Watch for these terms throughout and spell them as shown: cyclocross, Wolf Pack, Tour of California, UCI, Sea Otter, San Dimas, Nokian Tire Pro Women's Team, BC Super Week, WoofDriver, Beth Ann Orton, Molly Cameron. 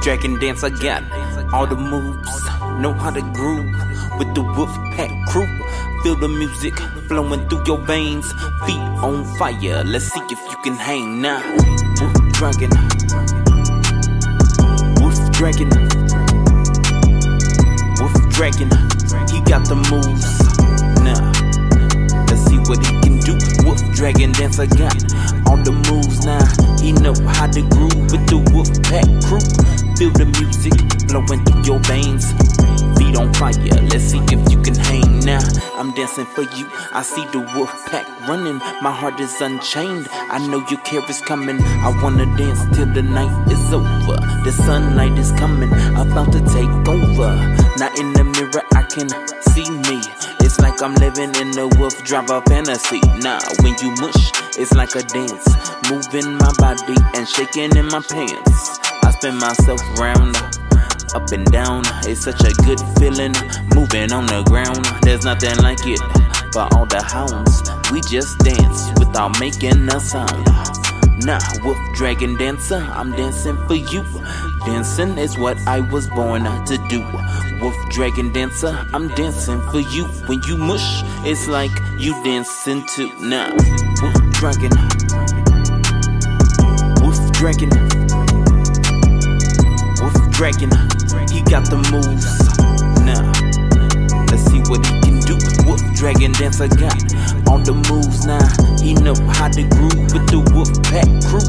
WooFDragon Dancer again. All the moves, know how to groove with the Wolf Pack crew. Feel the music flowing through your veins, feet on fire. Let's see if you can hang now. WooFDragon, WooFDragon, WooFDragon. He got the moves now. Let's see what he can do. WooFDragon Dancer got all the moves now. He know how to groove with the Wolf Pack crew. Feel the music flowing through your veins, feet on fire. Let's see if you can hang now. I'm dancing for you. I see the Wolf Pack running. My heart is unchained. I know your care is coming. I wanna dance till the night is over. The sunlight is coming, about to take over. Now in the mirror I can see me. It's like I'm living in a WoofDriver fantasy. Nah, when you mush, it's like a dance, moving my body and shaking in my pants. I spin myself round, up and down. It's such a good feeling, moving on the ground. There's nothing like it for all the hounds. We just dance without making a sound. Nah, WooFDragon Dancer, I'm dancing for you. Dancing is what I was born to do. WooFDragon Dancer, I'm dancing for you. When you mush, it's like you dancing too. Nah, WooFDragon, WooFDragon, WooFDragon. He got the moves. Nah, let's see what he can do. WooFDragon Dancer got all the moves now. Nah, he know how to groove with the Wolf Pack crew.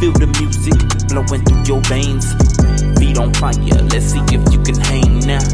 Feel the music flowing through your veins, feet on fire. Let's see if you can hang now.